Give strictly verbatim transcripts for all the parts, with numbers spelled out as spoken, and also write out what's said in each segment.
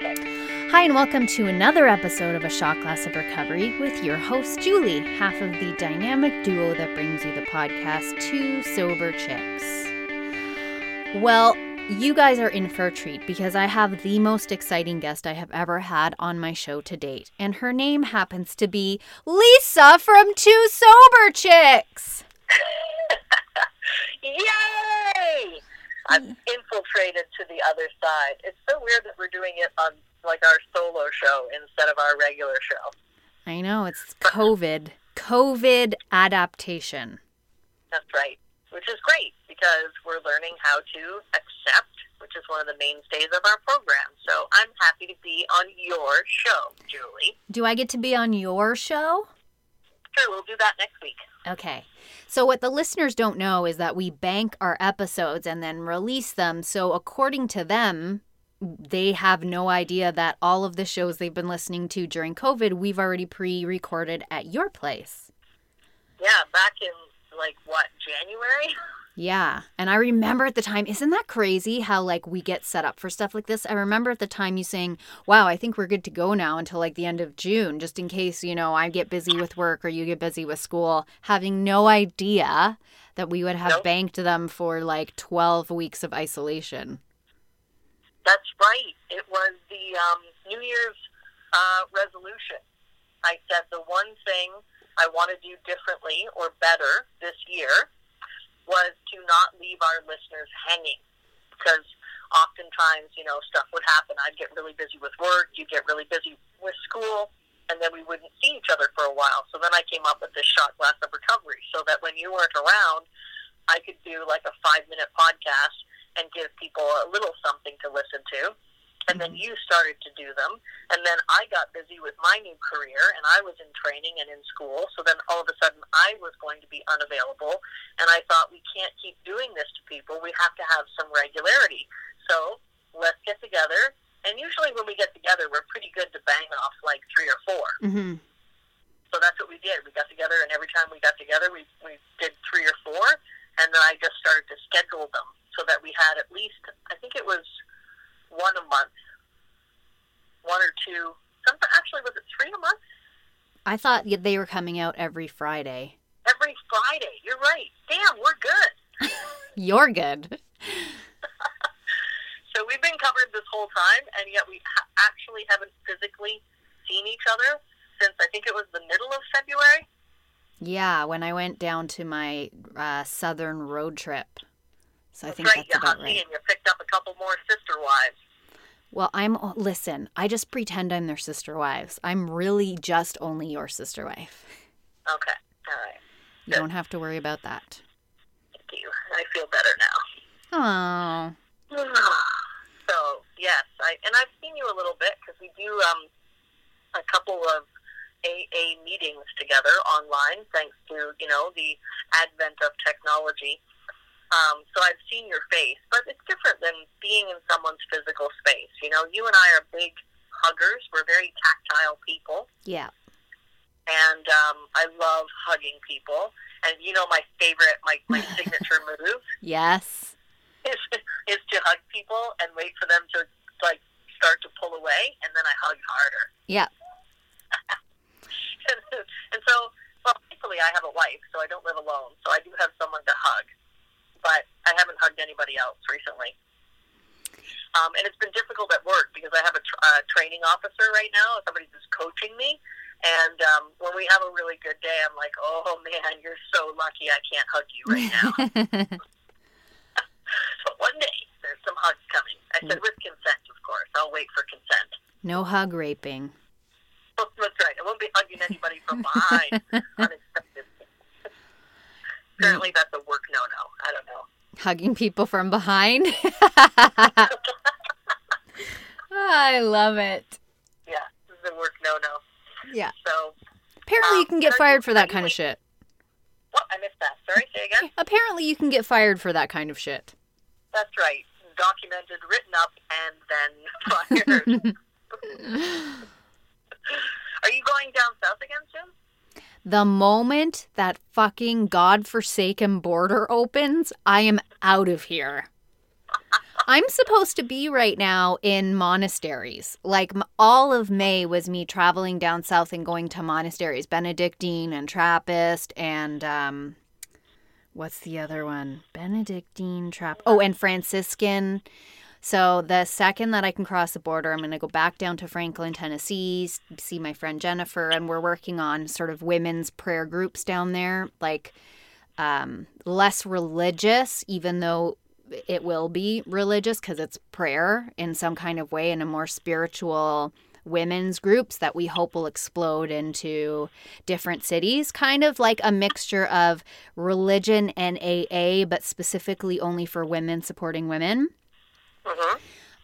Hi, and welcome to another episode of A Shot Class of Recovery with your host, Julie, half of the dynamic duo that brings you the podcast, Two Sober Chicks. Well, you guys are in for a treat because I have the most exciting guest I have ever had on my show to date, and her name happens to be Lisa from Two Sober Chicks. Yay! I've infiltrated to the other side. It's so weird that we're doing it on like our solo show instead of our regular show. I know, it's COVID. COVID adaptation. That's right, which is great because we're learning how to accept, which is one of the mainstays of our program. So I'm happy to be on your show, Julie. Do I get to be on your show? Sure, we'll do that next week. Okay. So what the listeners don't know is that we bank our episodes and then release them. So according to them, they have no idea that all of the shows they've been listening to during COVID, we've already pre-recorded at your place. Yeah, back in like, what, January? Yeah. And I remember at the time, isn't that crazy how like we get set up for stuff like this? I remember at the time you saying, wow, I think we're good to go now until like the end of June, just in case, you know, I get busy with work or you get busy with school, having no idea that we would have nope. banked them for like twelve weeks of isolation. That's right. It was the um, New Year's uh, resolution. I said the one thing I want to do differently or better this year was to not leave our listeners hanging, because oftentimes, you know, stuff would happen. I'd get really busy with work, you'd get really busy with school, and then we wouldn't see each other for a while. So then I came up with this shot glass of recovery, so that when you weren't around, I could do like a five-minute podcast and give people a little something to listen to. And then you started to do them, and then I got busy with my new career, and I was in training and in school, so then all of a sudden I was going to be unavailable, and I thought we can't keep doing this to people. We have to have some regularity. So let's get together, and usually when we get together, we're pretty good to bang off like three or four. Mm-hmm. So that's what we did. We got together, and every time we got together, we, we did three or four, and then I just started to schedule them so that we had at least, I think it was one a month, one or two. Sometimes, actually, was it three a month? I thought they were coming out every Friday. Every Friday. You're right. Damn, we're good. You're good. So we've been covered this whole time, and yet we ha- actually haven't physically seen each other since I think it was the middle of February. Yeah, when I went down to my uh, southern road trip. So I think that's, right, that's about right. And you picked up a couple more sister wives. Well, I'm listen. I just pretend I'm their sister wives. I'm really just only your sister wife. Okay, all right. You Good. Don't have to worry about that. Thank you. I feel better now. Oh. So yes, I and I've seen you a little bit because we do um a couple of A A meetings together online, thanks to you know the advent of technology. Um, so I've seen your face, but it's different than being in someone's physical space. You know, you and I are big huggers. We're very tactile people. Yeah. And um, I love hugging people. And you know my favorite, my, my signature move? Yes. Is, is to hug people and wait for them to, like, start to pull away, and then I hug harder. Yeah. and, and so, well, thankfully I have a wife, so I don't live alone. So I do have someone to hug. But I haven't hugged anybody else recently. Um, and it's been difficult at work because I have a tra- uh, training officer right now. Somebody's just coaching me. And um, when we have a really good day, I'm like, oh, man, you're so lucky I can't hug you right now. But one day, there's some hugs coming. I said, with consent, of course. I'll wait for consent. No hug raping. That's right. I won't be hugging anybody from behind. Apparently that's a work no-no. I don't know. Hugging people from behind? I love it. Yeah, this is a work no-no. Yeah. So apparently um, you can get fired for that kind of shit. What? I missed that. Sorry, say again? Apparently you can get fired for that kind of shit. That's right. Documented, written up, and then fired. Are you going down south again soon? The moment that fucking godforsaken border opens, I am out of here. I'm supposed to be right now in monasteries. Like all of May was me traveling down south and going to monasteries, Benedictine and Trappist and um, what's the other one? Benedictine, Trappist. Oh, and Franciscan. So the second that I can cross the border, I'm going to go back down to Franklin, Tennessee, see my friend Jennifer, and we're working on sort of women's prayer groups down there, like um, less religious, even though it will be religious because it's prayer in some kind of way, in a more spiritual women's groups that we hope will explode into different cities, kind of like a mixture of religion and A A, but specifically only for women supporting women. Uh-huh.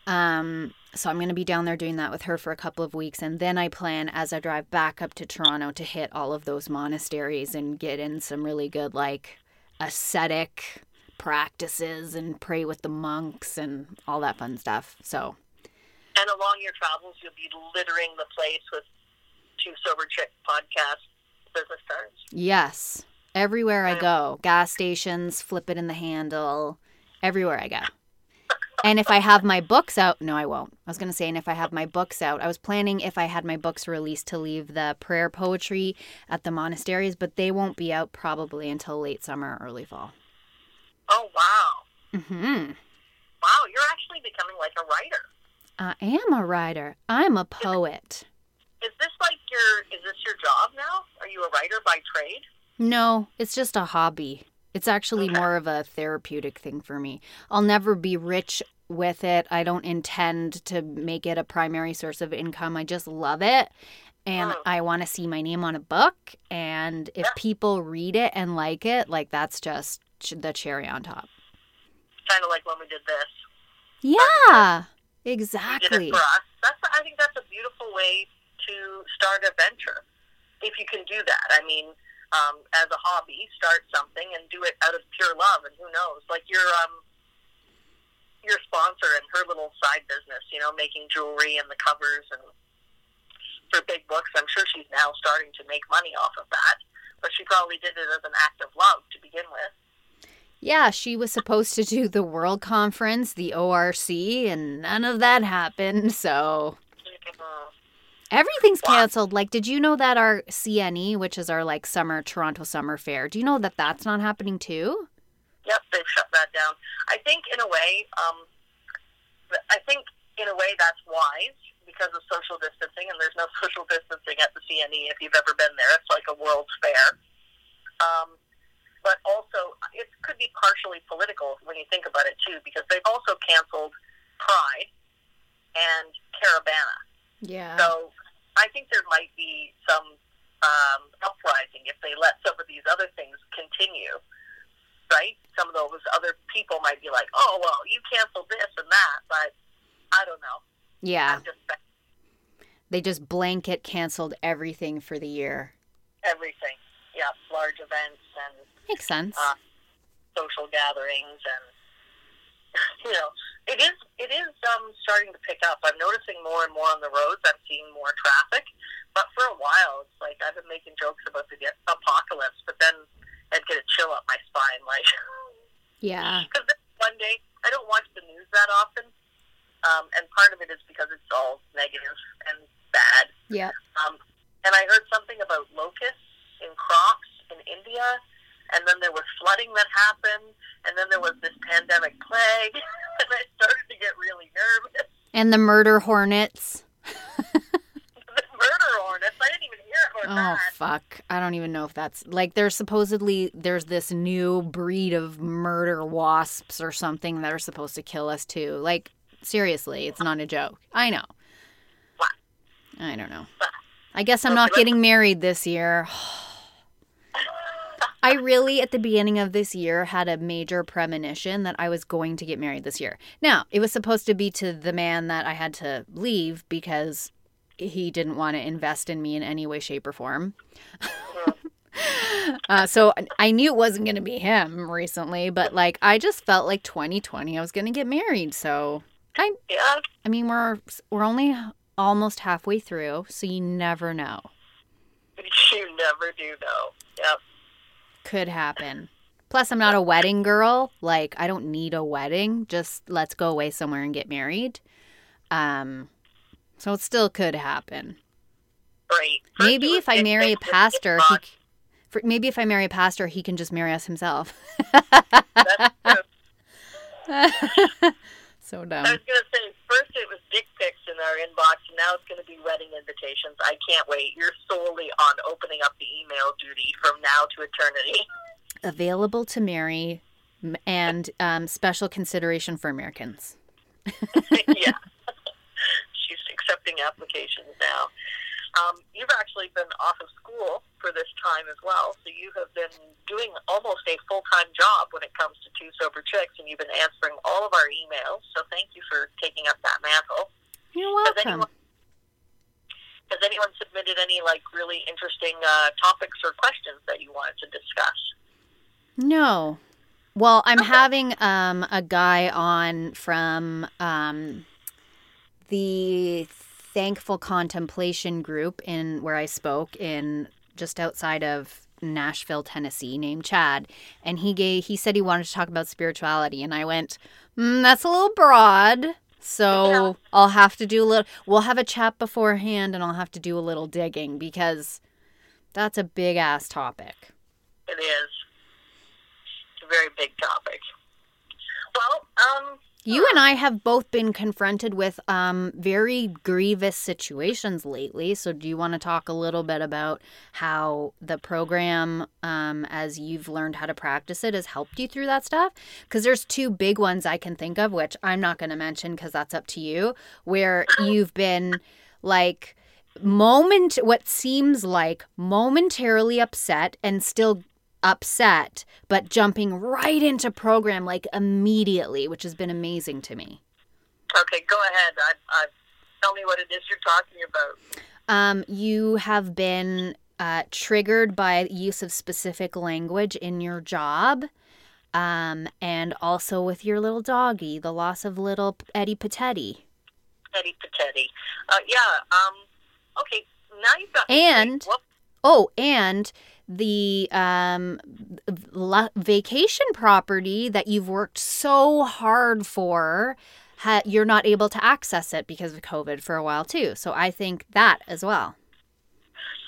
Um, so I'm going to be down there doing that with her for a couple of weeks. And then I plan as I drive back up to Toronto to hit all of those monasteries and get in some really good, like, ascetic practices and pray with the monks and all that fun stuff. So. And along your travels, you'll be littering the place with Two Sober Chick podcast business cards. Yes. Everywhere I go. Gas stations, flip it in the handle. Everywhere I go. And if I have my books out, no, I won't. I was going to say, and if I have my books out, I was planning if I had my books released to leave the prayer poetry at the monasteries, but they won't be out probably until late summer, early fall. Oh, wow. Mm-hmm. Wow, you're actually becoming like a writer. I am a writer. I'm a poet. Is, is this like your, is this your job now? Are you a writer by trade? No, it's just a hobby. It's actually okay. More of a therapeutic thing for me. I'll never be rich with it. I don't intend to make it a primary source of income. I just love it. And mm. I want to see my name on a book. And if yeah. people read it and like it, like that's just ch- the cherry on top. Kind of like when we did this. Yeah, we did, exactly. We did it for us. That's, I think that's a beautiful way to start a venture. If you can do that. I mean... Um, as a hobby, start something and do it out of pure love, and who knows? Like your um, your sponsor and her little side business, you know, making jewelry and the covers and for big books. I'm sure she's now starting to make money off of that, but she probably did it as an act of love to begin with. Yeah, she was supposed to do the World Conference, the O R C, and none of that happened, so... Everything's canceled. Like, did you know that our C N E, which is our, like, summer Toronto summer fair, do you know that that's not happening too? Yep, they've shut that down. I think in a way, um, I think in a way that's wise because of social distancing, and there's no social distancing at the C N E if you've ever been there. It's like a world's fair. Um, but also, it could be partially political when you think about it too, because they've also canceled Pride and Caravana. Yeah. So I think there might be some um, uprising if they let some of these other things continue, right? Some of those other people might be like, oh, well, you canceled this and that, but I don't know. Yeah. Just... They just blanket canceled everything for the year. Everything. Yeah, large events and... Makes sense. Uh, social gatherings and... You know, it is it is um, starting to pick up. I'm noticing more and more on the roads. I'm seeing more traffic. But for a while, it's like I've been making jokes about the apocalypse, but then I'd get a chill up my spine. Like, yeah. Because one day, I don't watch the news that often. Um, and part of it is because it's all negative and bad. Yeah. Um, and I heard something about locusts in crops in India. And then there was flooding that happened. And then there was this pandemic plague. And I started to get really nervous. And the murder hornets. The murder hornets. I didn't even hear about oh, that. Oh, fuck. I don't even know if that's... Like, there's supposedly... There's this new breed of murder wasps or something that are supposed to kill us, too. Like, seriously, it's not a joke. I know. What? I don't know. What? I guess I'm okay, not getting married this year. I really, at the beginning of this year, had a major premonition that I was going to get married this year. Now, it was supposed to be to the man that I had to leave because he didn't want to invest in me in any way, shape, or form. uh, so I knew it wasn't going to be him recently, but like I just felt like twenty twenty I was going to get married. So I, I mean, we're we're only almost halfway through, so you never know. You never do know. Yep. Could happen. Plus, I'm not a wedding girl. Like, I don't need a wedding. Just let's go away somewhere and get married. Um, so it still could happen. Right. First maybe if I marry a pastor, he, for, maybe if I marry a pastor, he can just marry us himself. That's true. So dumb. I was going to say, first it was dick pics in our inbox, and now it's going to be wedding invitations. I can't wait. You're solely on opening up the email duty from now to eternity. Available to marry and um, special consideration for Americans. Yeah. She's accepting applications now. Um, you've actually been off of school for this time as well, so you have been doing almost a full-time job when it comes to Two Sober Chicks, and you've been answering all of our emails, so thank you for taking up that mantle. You're welcome. Has anyone, has anyone submitted any, like, really interesting uh, topics or questions that you wanted to discuss? No. Well, I'm okay. having um, a guy on from um, the... Thankful contemplation group in where I spoke in just outside of Nashville, Tennessee, named Chad, and he gave he said he wanted to talk about spirituality, and I went, mm, that's a little broad, so yeah. I'll have to do a little. We'll have a chat beforehand, and I'll have to do a little digging because that's a big ass topic. It is. It's a very big topic. Well, um. You and I have both been confronted with um, very grievous situations lately. So do you want to talk a little bit about how the program, um, as you've learned how to practice it, has helped you through that stuff? Because there's two big ones I can think of, which I'm not going to mention because that's up to you, where you've been like moment, what seems like momentarily upset and still upset, but jumping right into program like immediately, which has been amazing to me. Okay, go ahead. I, I, tell me what it is you're talking about. Um, you have been uh, triggered by use of specific language in your job, um, and also with your little doggy, the loss of little Eddie Patetti. Eddie Patetti. Uh, yeah. Um, okay. Now you've got. And oh, and. the um, la- vacation property that you've worked so hard for, ha- you're not able to access it because of COVID for a while, too. So I think that as well.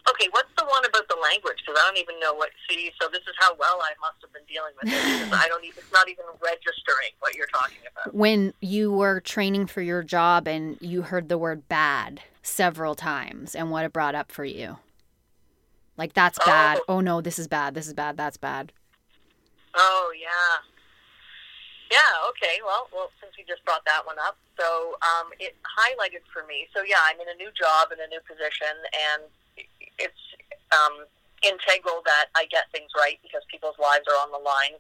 Okay, what's the one about the language? Because I don't even know what, see, so this is how well I must have been dealing with it. Because I don't even, it's not even registering what you're talking about. When you were training for your job and you heard the word bad several times and what it brought up for you. Like, that's bad. Oh. oh, no, this is bad. This is bad. That's bad. Oh, yeah. Yeah, okay. Well, well, since you just brought that one up. So um, it highlighted for me. So, yeah, I'm in a new job and a new position, and it's um, integral that I get things right because people's lives are on the line.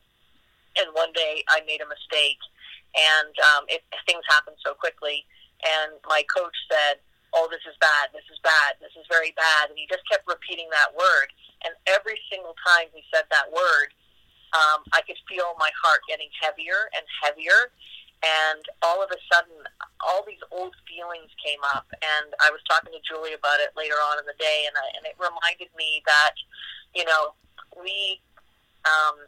And one day I made a mistake, and um, it, things happened so quickly, and my coach said, oh, this is bad, this is bad, this is very bad. And he just kept repeating that word. And every single time he said that word, um, I could feel my heart getting heavier and heavier. And all of a sudden, all these old feelings came up. And I was talking to Julie about it later on in the day. And, I, and it reminded me that, you know, we... Um,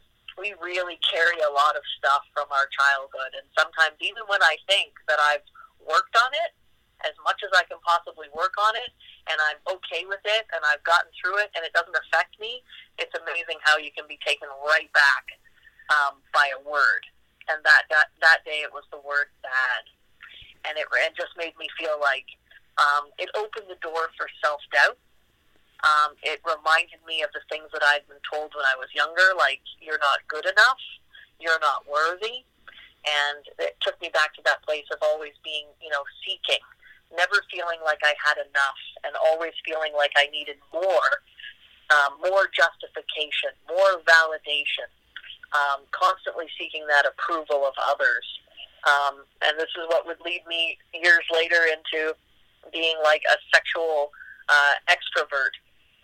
we really carry a lot of stuff from our childhood. And sometimes, even when I think that I've worked on it, as much as I can possibly work on it, and I'm okay with it, and I've gotten through it, and it doesn't affect me, it's amazing how you can be taken right back um, by a word. And that, that, that day it was the word bad. And it, it just made me feel like um, it opened the door for self-doubt. Um, it reminded me of the things that I'd been told when I was younger, like, you're not good enough, you're not worthy. And it took me back to that place of always being, you know, seeking. Never feeling like I had enough and always feeling like I needed more, um, more justification, more validation, um, constantly seeking that approval of others. Um, and this is what would lead me years later into being like a sexual uh, extrovert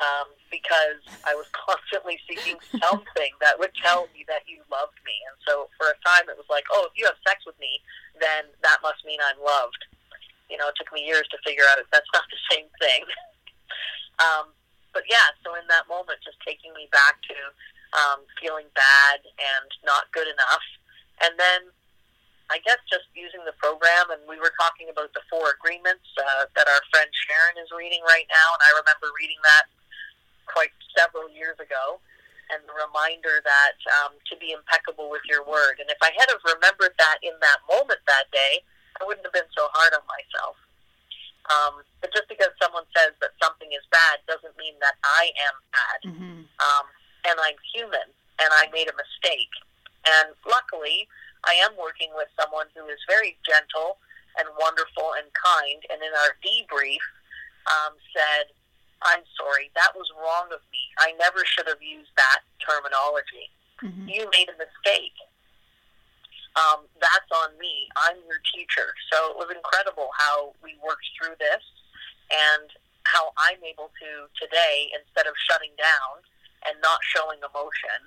um, because I was constantly seeking something that would tell me that you loved me. And so for a time it was like, oh, if you have sex with me, then that must mean I'm loved. You know, it took me years to figure out that's not the same thing. um, but yeah, so in that moment, just taking me back to um, feeling bad and not good enough. And then I guess just using the program, and we were talking about the four agreements uh, that our friend Sharon is reading right now, and I remember reading that quite several years ago, and the reminder that um, to be impeccable with your word. And if I had have remembered that in that moment that day, I wouldn't have been so hard on myself. Um, but just because someone says that something is bad doesn't mean that I am bad. Mm-hmm. Um, and I'm human, and I made a mistake. And luckily, I am working with someone who is very gentle and wonderful and kind, and in our debrief um, said, I'm sorry, that was wrong of me. I never should have used that terminology. Mm-hmm. You made a mistake. Um, that's on me. I'm your teacher. So it was incredible how we worked through this and how I'm able to today, instead of shutting down and not showing emotion,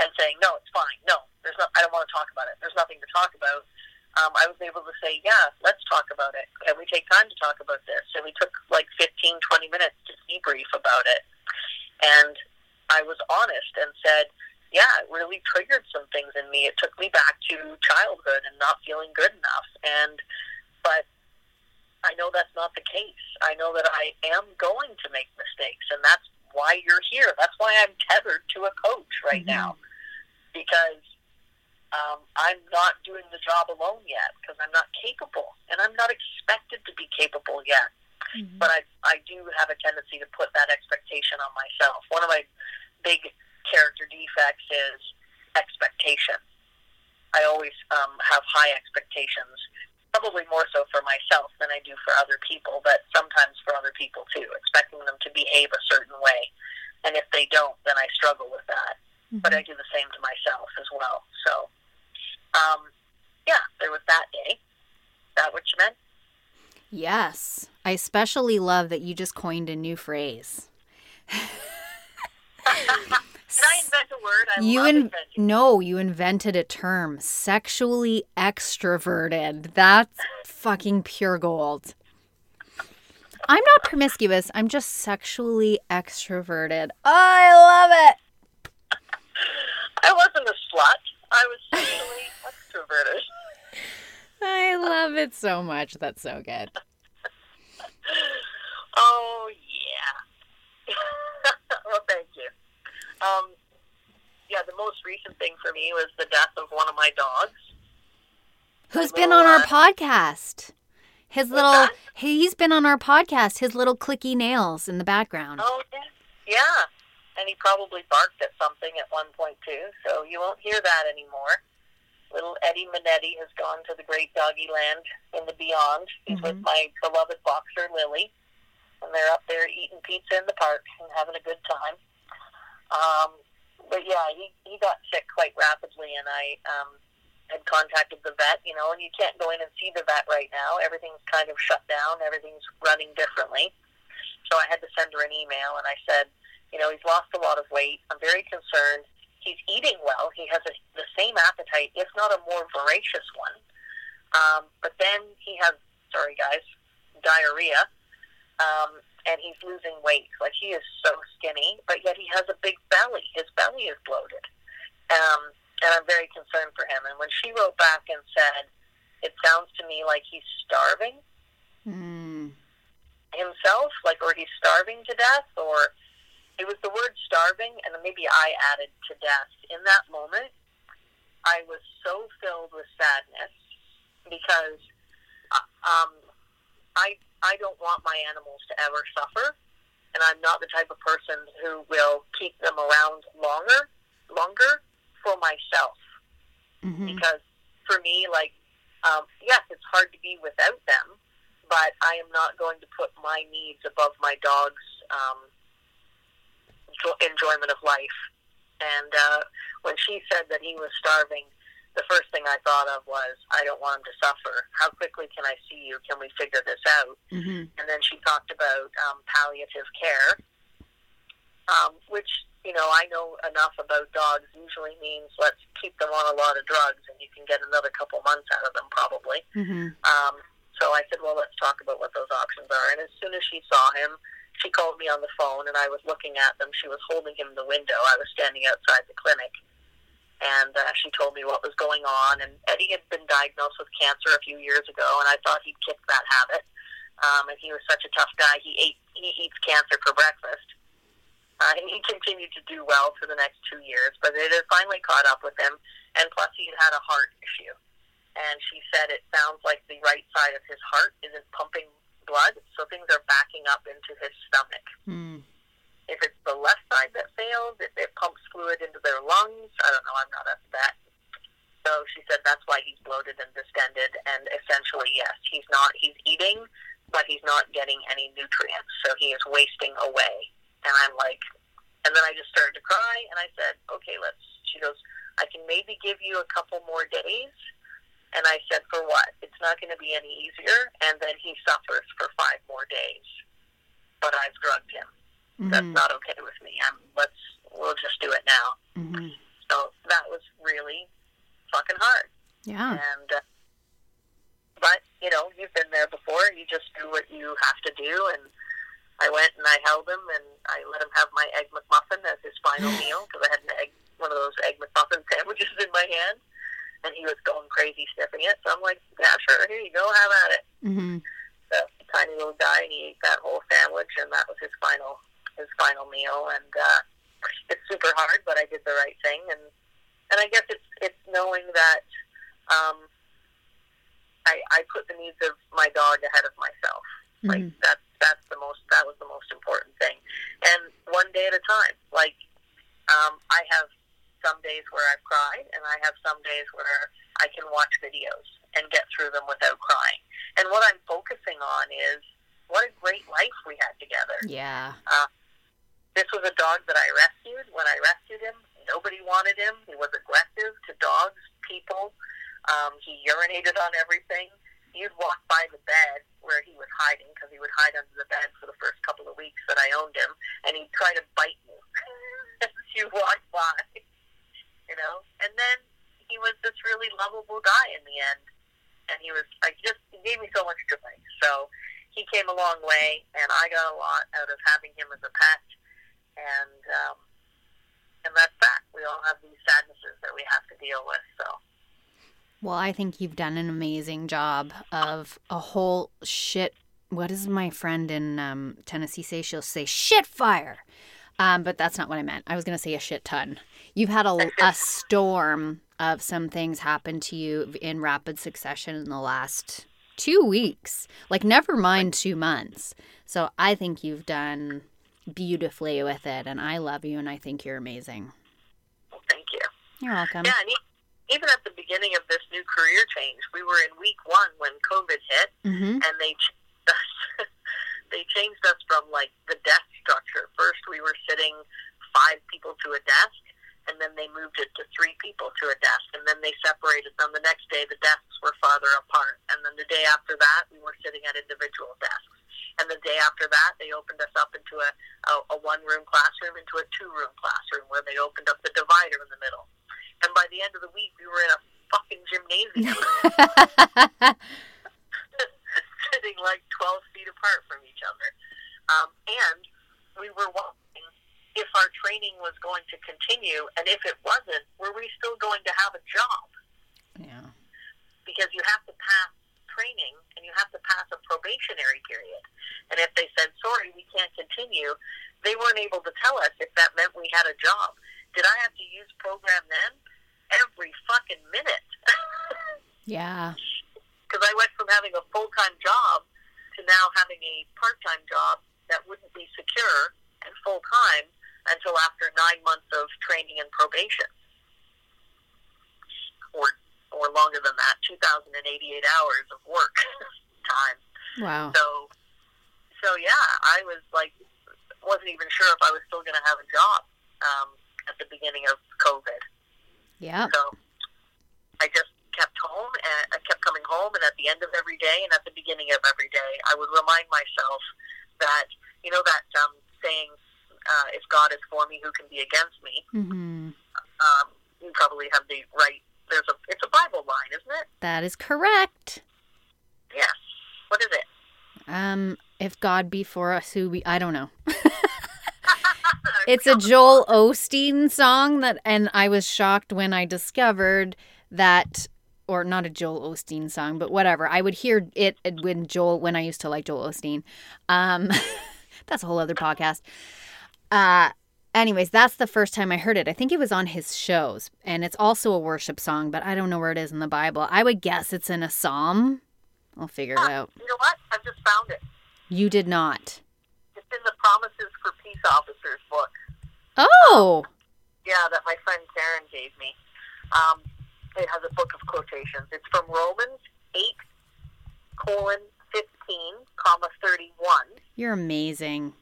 and saying, no, it's fine, no, there's no, I don't want to talk about it, there's nothing to talk about, um, I was able to say, yeah, let's talk about it, can we take time to talk about this? And we took like fifteen, twenty minutes to debrief about it, and I was honest and said, yeah, it really triggered some things in me, it took me back to childhood and not feeling good enough, and, but I know that's not the case, I know that I am going to make mistakes, and that's why you're here, that's why I'm tethered to a coach right mm-hmm. now. Because um, I'm not doing the job alone yet, because I'm not capable, and I'm not expected to be capable yet. Mm-hmm. But I, I do have a tendency to put that expectation on myself. One of my big character defects is expectation. I always um, have high expectations, probably more so for myself than I do for other people, but sometimes for other people too, expecting them to behave a certain way. And if they don't, then I struggle with that. Mm-hmm. But I do the same to myself as well. So, um, yeah, there was that day. Is that what you meant? Yes. I especially love that you just coined a new phrase. Did I invent a word? I you love in- inventing. No, you invented a term, sexually extroverted. That's fucking pure gold. I'm not promiscuous. I'm just sexually extroverted. Oh, I love it. I wasn't a slut. I was sexually extroverted. I love it so much. That's so good. Oh, yeah. Well, thank you. Um, yeah, the most recent thing for me was the death of one of my dogs. Who's been on our podcast. His little, he's been on our podcast, his little clicky nails in the background. Oh, yeah. Yeah. And he probably barked at something at one point, too, so you won't hear that anymore. Little Eddie Minetti has gone to the great doggy land in the beyond. He's mm-hmm. with my beloved boxer, Lily, and they're up there eating pizza in the park and having a good time. Um, but, yeah, he, he got sick quite rapidly, and I um, had contacted the vet, you know, and you can't go in and see the vet right now. Everything's kind of shut down. Everything's running differently. So I had to send her an email, and I said, you know, he's lost a lot of weight. I'm very concerned. He's eating well. He has a, the same appetite, if not a more voracious one. Um, but then he has, sorry guys, diarrhea, um, and he's losing weight. Like, he is so skinny, but yet he has a big belly. His belly is bloated. Um, and I'm very concerned for him. And when she wrote back and said, it sounds to me like he's starving mm. himself, like, or he's starving to death, or... It was the word starving, and maybe I added to death. In that moment, I was so filled with sadness because um, I I don't want my animals to ever suffer, and I'm not the type of person who will keep them around longer, longer for myself. Mm-hmm. Because for me, like, um, yes, it's hard to be without them, but I am not going to put my needs above my dog's um enjoyment of life. And uh, when she said that he was starving, the first thing I thought of was, I don't want him to suffer. How quickly can I see you? Can we figure this out? Mm-hmm. And then she talked about um, palliative care, um, which, you know, I know enough about dogs usually means let's keep them on a lot of drugs and you can get another couple months out of them probably. Mm-hmm. Um, so I said, well, let's talk about what those options are. And as soon as she saw him, she called me on the phone, and I was looking at them. She was holding him the window. I was standing outside the clinic, and uh, she told me what was going on. And Eddie had been diagnosed with cancer a few years ago, and I thought he'd kicked that habit. Um, and he was such a tough guy. He ate he eats cancer for breakfast. Uh, and he continued to do well for the next two years, but it had finally caught up with him. And plus, he had a heart issue. And she said it sounds like the right side of his heart isn't pumping blood, so things are backing up into his stomach. Mm. If it's the left side that fails, it, it pumps fluid into their lungs. I don't know, I'm not up to that. So she said that's why he's bloated and distended, and essentially, yes, he's not, he's eating, but he's not getting any nutrients, so he is wasting away. And I'm like, and then I just started to cry, and I said, okay, let's, she goes, I can maybe give you a couple more days. And I said, for what? It's not going to be any easier. And then he suffers for five more days. But I've drugged him. Mm-hmm. That's not okay with me. I'm, let's, we'll just do it now. Mm-hmm. So that was really fucking hard. Yeah. And, uh, but, you know, you've been there before. You just do what you have to do. And I went and I held him and I let him have my Egg McMuffin as his final meal, because I had an egg, one of those Egg McMuffin sandwiches in my hand. And he was going crazy sniffing it. So I'm like, yeah, sure, here you go, have at it. Mm-hmm. So tiny little guy, and he ate that whole sandwich, and that was his final his final meal. And uh, it's super hard, but I did the right thing. And and I guess it's it's knowing that um, I I put the needs of my dog ahead of myself. Mm-hmm. Like that's that's the most that was the most important thing. And one day at a time. Like um, I have. Some days where I've cried, and I have some days where I can watch videos and get through them without crying. And what I'm focusing on is what a great life we had together. Yeah. Uh, this was a dog that I rescued. When I rescued him, nobody wanted him. He was aggressive to dogs, people. Um, he urinated on everything. You'd walk by the bed where he was hiding, because he would hide under the bed for the first couple of weeks that I owned him, and he'd try to bite you as you walked by. You know, and then he was this really lovable guy in the end, and he was like, just he gave me so much joy. So he came a long way, and I got a lot out of having him as a pet, and um, and that's that. We all have these sadnesses that we have to deal with. So, well, I think you've done an amazing job of a whole shit. What does my friend in um, Tennessee say? She'll say shit fire. Um, but that's not what I meant. I was going to say a shit ton. You've had a, a storm of some things happen to you in rapid succession in the last two weeks. Like, never mind two months. So I think you've done beautifully with it, and I love you, and I think you're amazing. Well, thank you. You're welcome. Yeah, and even at the beginning of this new career change, we were in week one when COVID hit, mm-hmm. and they changed us. They changed us from, like, the desk structure. First, we were sitting five people to a desk, and then they moved it to three people to a desk, and then they separated them. The next day, the desks were farther apart, and then the day after that, we were sitting at individual desks. And the day after that, they opened us up into a, a, a one-room classroom, into a two-room classroom, where they opened up the divider in the middle. And by the end of the week, we were in a fucking gymnasium. Sitting like twelve feet apart from each other. Um, and we were wondering if our training was going to continue, and if it wasn't, were we still going to have a job? Yeah. Because you have to pass training, and you have to pass a probationary period. And if they said, sorry, we can't continue, they weren't able to tell us if that meant we had a job. Did I have to use program then? Every fucking minute. Yeah. Because I went from having a full-time job to now having a part-time job that wouldn't be secure and full-time until after nine months of training and probation. Or or longer than that, two thousand eighty-eight hours of work time. Wow. So, so yeah, I was like, wasn't even sure if I was still going to have a job um, at the beginning of COVID. Yeah. So I just... kept home and I kept coming home, and at the end of every day and at the beginning of every day, I would remind myself that, you know, that um, saying, uh, if God is for me, who can be against me? Mm-hmm. Um, you probably have the right, there's a, it's a Bible line, isn't it? That is correct. Yes. What is it? Um, If God be for us, who be... I don't know. It's a Joel Osteen song, that, and I was shocked when I discovered that... Or not a Joel Osteen song, but whatever. I would hear it when Joel, when I used to like Joel Osteen. Um, that's a whole other podcast. Uh, anyways, that's the first time I heard it. I think it was on his shows. And it's also a worship song, but I don't know where it is in the Bible. I would guess it's in a psalm. I'll figure huh, it out. You know what? I've just found it. You did not. It's in the Promises for Peace Officers book. Oh! Um, yeah, that my friend Karen gave me. Um... It has a book of quotations. It's from Romans eight, colon, fifteen, comma, thirty-one. You're amazing.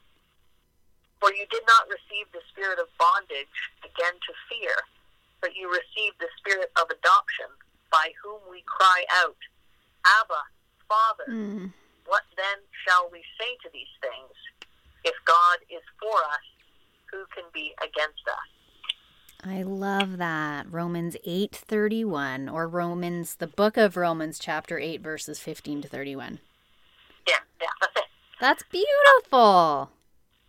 For you did not receive the spirit of bondage, again to fear, but you received the spirit of adoption, by whom we cry out, Abba, Father. Mm. What then shall we say to these things? If God is for us, who can be against us? I love that. Romans eight thirty-one, or Romans, the book of Romans, chapter eight, verses fifteen to thirty-one. Yeah, yeah, that's it. That's beautiful.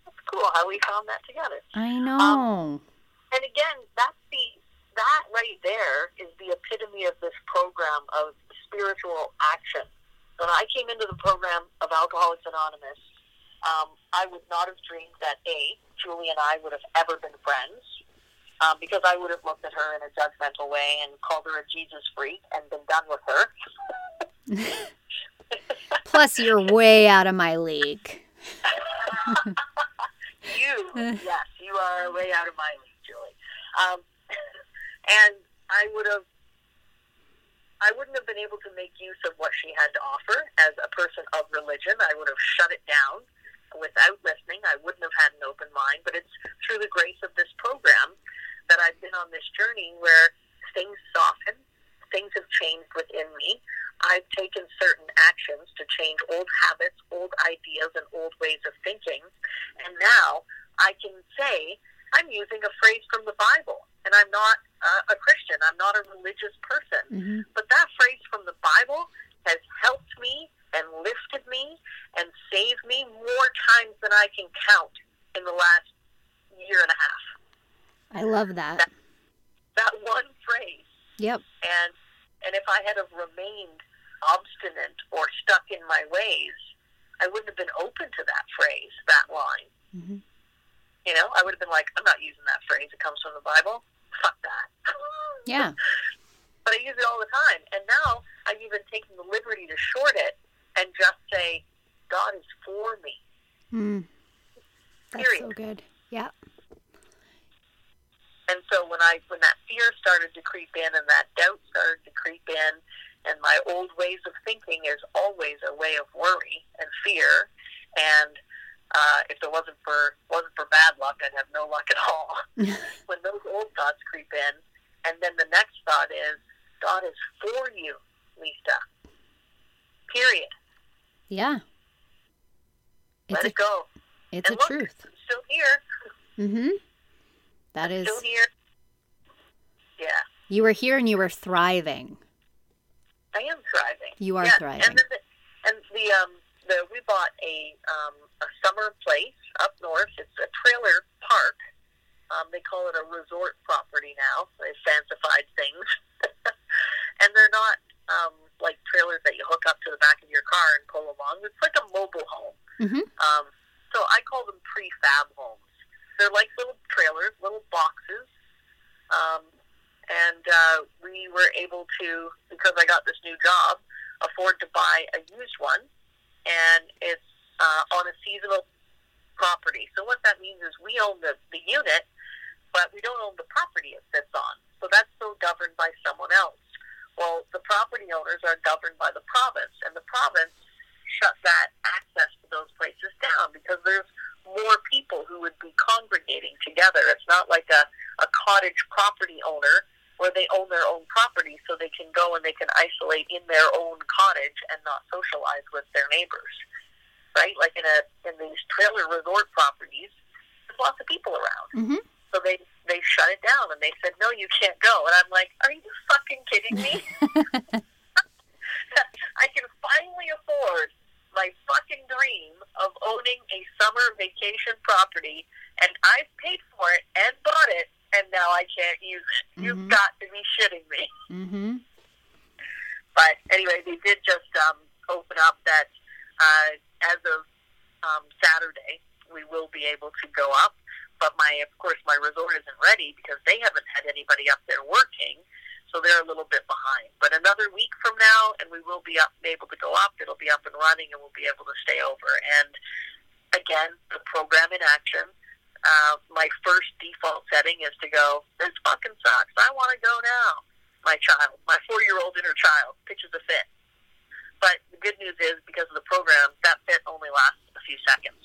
That's cool how we found that together. I know. Um, and again, that's the, that right there is the epitome of this program of spiritual action. When I came into the program of Alcoholics Anonymous, um, I would not have dreamed that, A, Julie and I would have ever been friends. Um, because I would have looked at her in a judgmental way and called her a Jesus freak and been done with her. Plus, you're way out of my league. You, yes, you are way out of my league, Julie. Um, and I would have, I wouldn't have been able to make use of what she had to offer as a person of religion. I would have shut it down. Without listening, I wouldn't have had an open mind, but it's through the grace of this program that I've been on this journey where things soften, things have changed within me. I've taken certain actions to change old habits, old ideas, and old ways of thinking, and now I can say I'm using a phrase from the Bible, and I'm not uh, a Christian, I'm not a religious person, mm-hmm. but that phrase from the Bible has helped me and lifted me and saved me more times than I can count in the last year and a half. I love that. That, that one phrase. Yep. And and if I had have remained obstinate or stuck in my ways, I wouldn't have been open to that phrase, that line. Mm-hmm. You know, I would have been like, I'm not using that phrase. It comes from the Bible. Fuck that. Yeah. But I use it all the time. And now I've even taken the liberty to short it and just say, God is for me. Mm. That's Period. So good. Yeah. And so when I when that fear started to creep in and that doubt started to creep in, and my old ways of thinking is always a way of worry and fear, and uh, if it wasn't for wasn't for bad luck, I'd have no luck at all. When those old thoughts creep in, and then the next thought is, God is for you, Lisa. Period. Yeah. Let it's it a, go. It's and a look, truth. I'm still here. Mm-hmm. That I'm is. Still here. Yeah. You were here and you were thriving. I am thriving. You are yeah. thriving. And, the, and the, um, the we bought a um, a summer place up north. It's a trailer park. Um, they call it a resort property now. They fancified things, and they're not. Um, like trailers that you hook up to the back of your car and pull along. It's like a mobile home. Mm-hmm. Um, so I call them prefab homes. They're like little trailers, little boxes. Um, and uh, we were able to, because I got this new job, afford to buy a used one. And it's uh, on a seasonal property. So what that means is we own the, the unit, but we don't own the property it sits on. So that's still governed by someone else. Well, the property owners are governed by the province, and the province shut that access to those places down because there's more people who would be congregating together. It's not like a, a cottage property owner where they own their own property so they can go and they can isolate in their own cottage and not socialize with their neighbors, right? Like in a in these trailer resort properties, there's lots of people around. Mm-hmm. So they... they shut it down and they said, no, you can't go. And I'm like, are you fucking kidding me? I can finally afford my fucking dream of owning a summer vacation property, and I've paid for it and bought it, and now I can't use it. Mm-hmm. You've got to be shitting me. Mm-hmm. But anyway, they did just um, open up that uh, as of um, Saturday, we will be able to go up. But my, of course, my resort isn't ready because they haven't had anybody up there working, so they're a little bit behind. But another week from now, and we will be up, able to go up. It'll be up and running, and we'll be able to stay over. And again, the program in action. Uh, my first default setting is to go, this fucking sucks. I want to go now. My child, my four-year-old inner child, pitches a fit. But the good news is, because of the program, that fit only lasts a few seconds.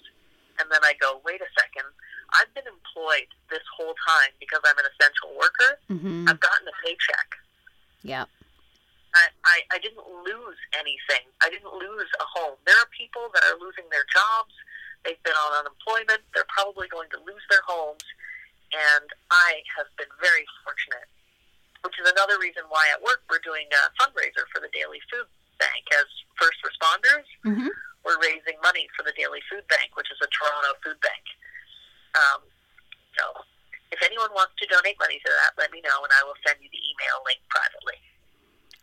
And then I go, wait a second. I've been employed this whole time because I'm an essential worker. Mm-hmm. I've gotten a paycheck. Yeah. I, I, I didn't lose anything. I didn't lose a home. There are people that are losing their jobs. They've been on unemployment. They're probably going to lose their homes. And I have been very fortunate, which is another reason why at work we're doing a fundraiser for the Daily Food Bank. As first responders, mm-hmm. we're raising money for the Daily Food Bank, which is a Toronto food bank. Um, so if anyone wants to donate money to that, let me know, and I will send you the email link privately.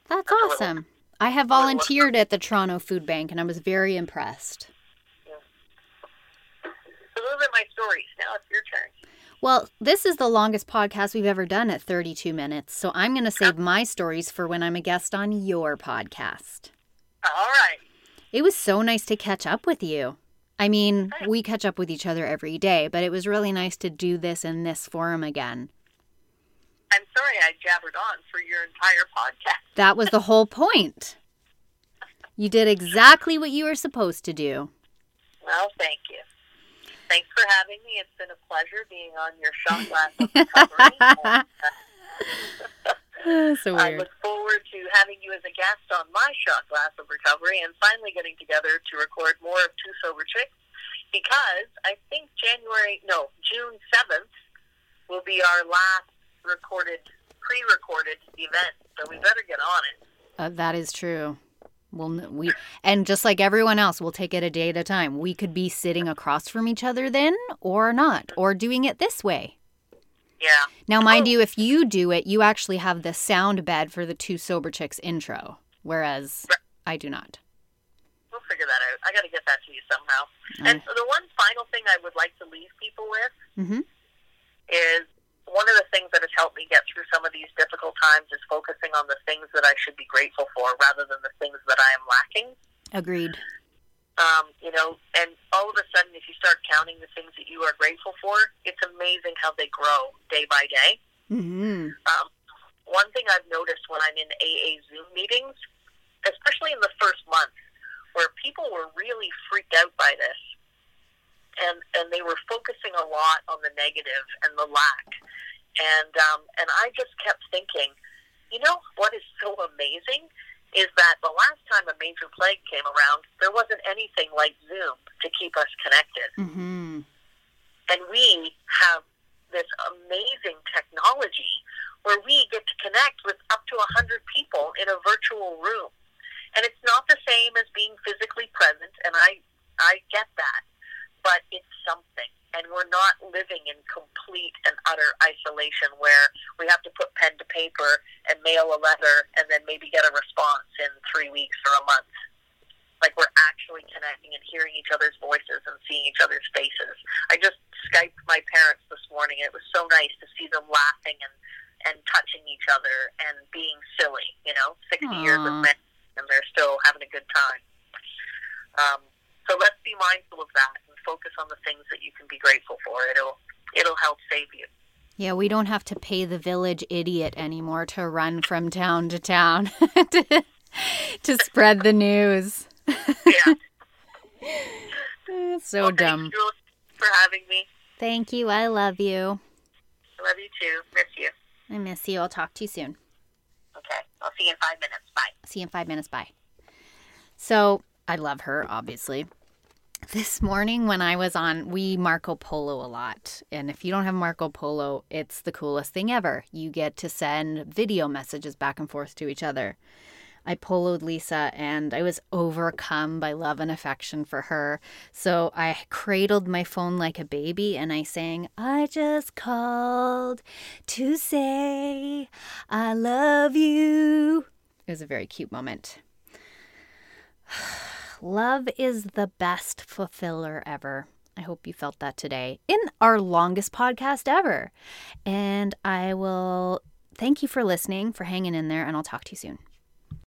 That's, That's awesome. Little, I have volunteered at the Toronto Food Bank, and I was very impressed. Yeah. So those are my stories. Now it's your turn. Well, this is the longest podcast we've ever done at thirty-two minutes, so I'm going to save oh. my stories for when I'm a guest on your podcast. All right. It was so nice to catch up with you. I mean, we catch up with each other every day, but it was really nice to do this in this forum again. I'm sorry I jabbered on for your entire podcast. That was the whole point. You did exactly what you were supposed to do. Well, thank you. Thanks for having me. It's been a pleasure being on your Shot Class of Recovery. Oh, so weird. I look forward to having you as a guest on my Shot Glass of Recovery and finally getting together to record more of Two Sober Chicks, because I think January, no, June seventh will be our last recorded, pre-recorded event, so we better get on it. Uh, that is true. We'll, we and just like everyone else, we'll take it a day at a time. We could be sitting across from each other then, or not, or doing it this way. Yeah. Now, mind oh. you, if you do it, you actually have the sound bed for the Two Sober Chicks intro, whereas right. I do not. We'll figure that out. I got to get that to you somehow. Right. And so the one final thing I would like to leave people with mm-hmm. is one of the things that has helped me get through some of these difficult times is focusing on the things that I should be grateful for rather than the things that I am lacking. Agreed. Um, you know, and all of a sudden, if you start counting the things that you are grateful for, it's amazing how they grow day by day. Mm-hmm. Um, one thing I've noticed when I'm in A A Zoom meetings, especially in the first month, where people were really freaked out by this, and, and they were focusing a lot on the negative and the lack. And, um, and I just kept thinking, you know, what is so amazing is that the last time a major plague came around, there wasn't anything like Zoom to keep us connected. Mm-hmm. And we have this amazing technology where we get to connect with up to one hundred people in a virtual room. And it's not the same as being physically present, and I, I get that, but it's something. And we're not living in complete and utter isolation where we have to put pen to paper and mail a letter and then maybe get a response in three weeks or a month. Like, we're actually connecting and hearing each other's voices and seeing each other's faces. I just Skyped my parents this morning. It was so nice to see them laughing and, and touching each other and being silly, you know, sixty Aww. Years of men, and they're still having a good time. Um, so let's be mindful of that. Focus on the things that you can be grateful for. It'll it'll help save you. Yeah, we don't have to pay the village idiot anymore to run from town to town to, to spread the news. Yeah. That's so well, dumb. Thank you for having me. Thank you. I love you. I love you too. Miss you. I miss you. I'll talk to you soon. Okay. I'll see you in five minutes. Bye. See you in five minutes. Bye. So I love her, obviously. This morning when I was on, we Marco Polo a lot. And if you don't have Marco Polo, it's the coolest thing ever. You get to send video messages back and forth to each other. I poloed Lisa, and I was overcome by love and affection for her. So I cradled my phone like a baby, and I sang, "I just called to say I love you." It was a very cute moment. Love is the best fulfiller ever. I hope you felt that today in our longest podcast ever. And I will thank you for listening, for hanging in there, and I'll talk to you soon.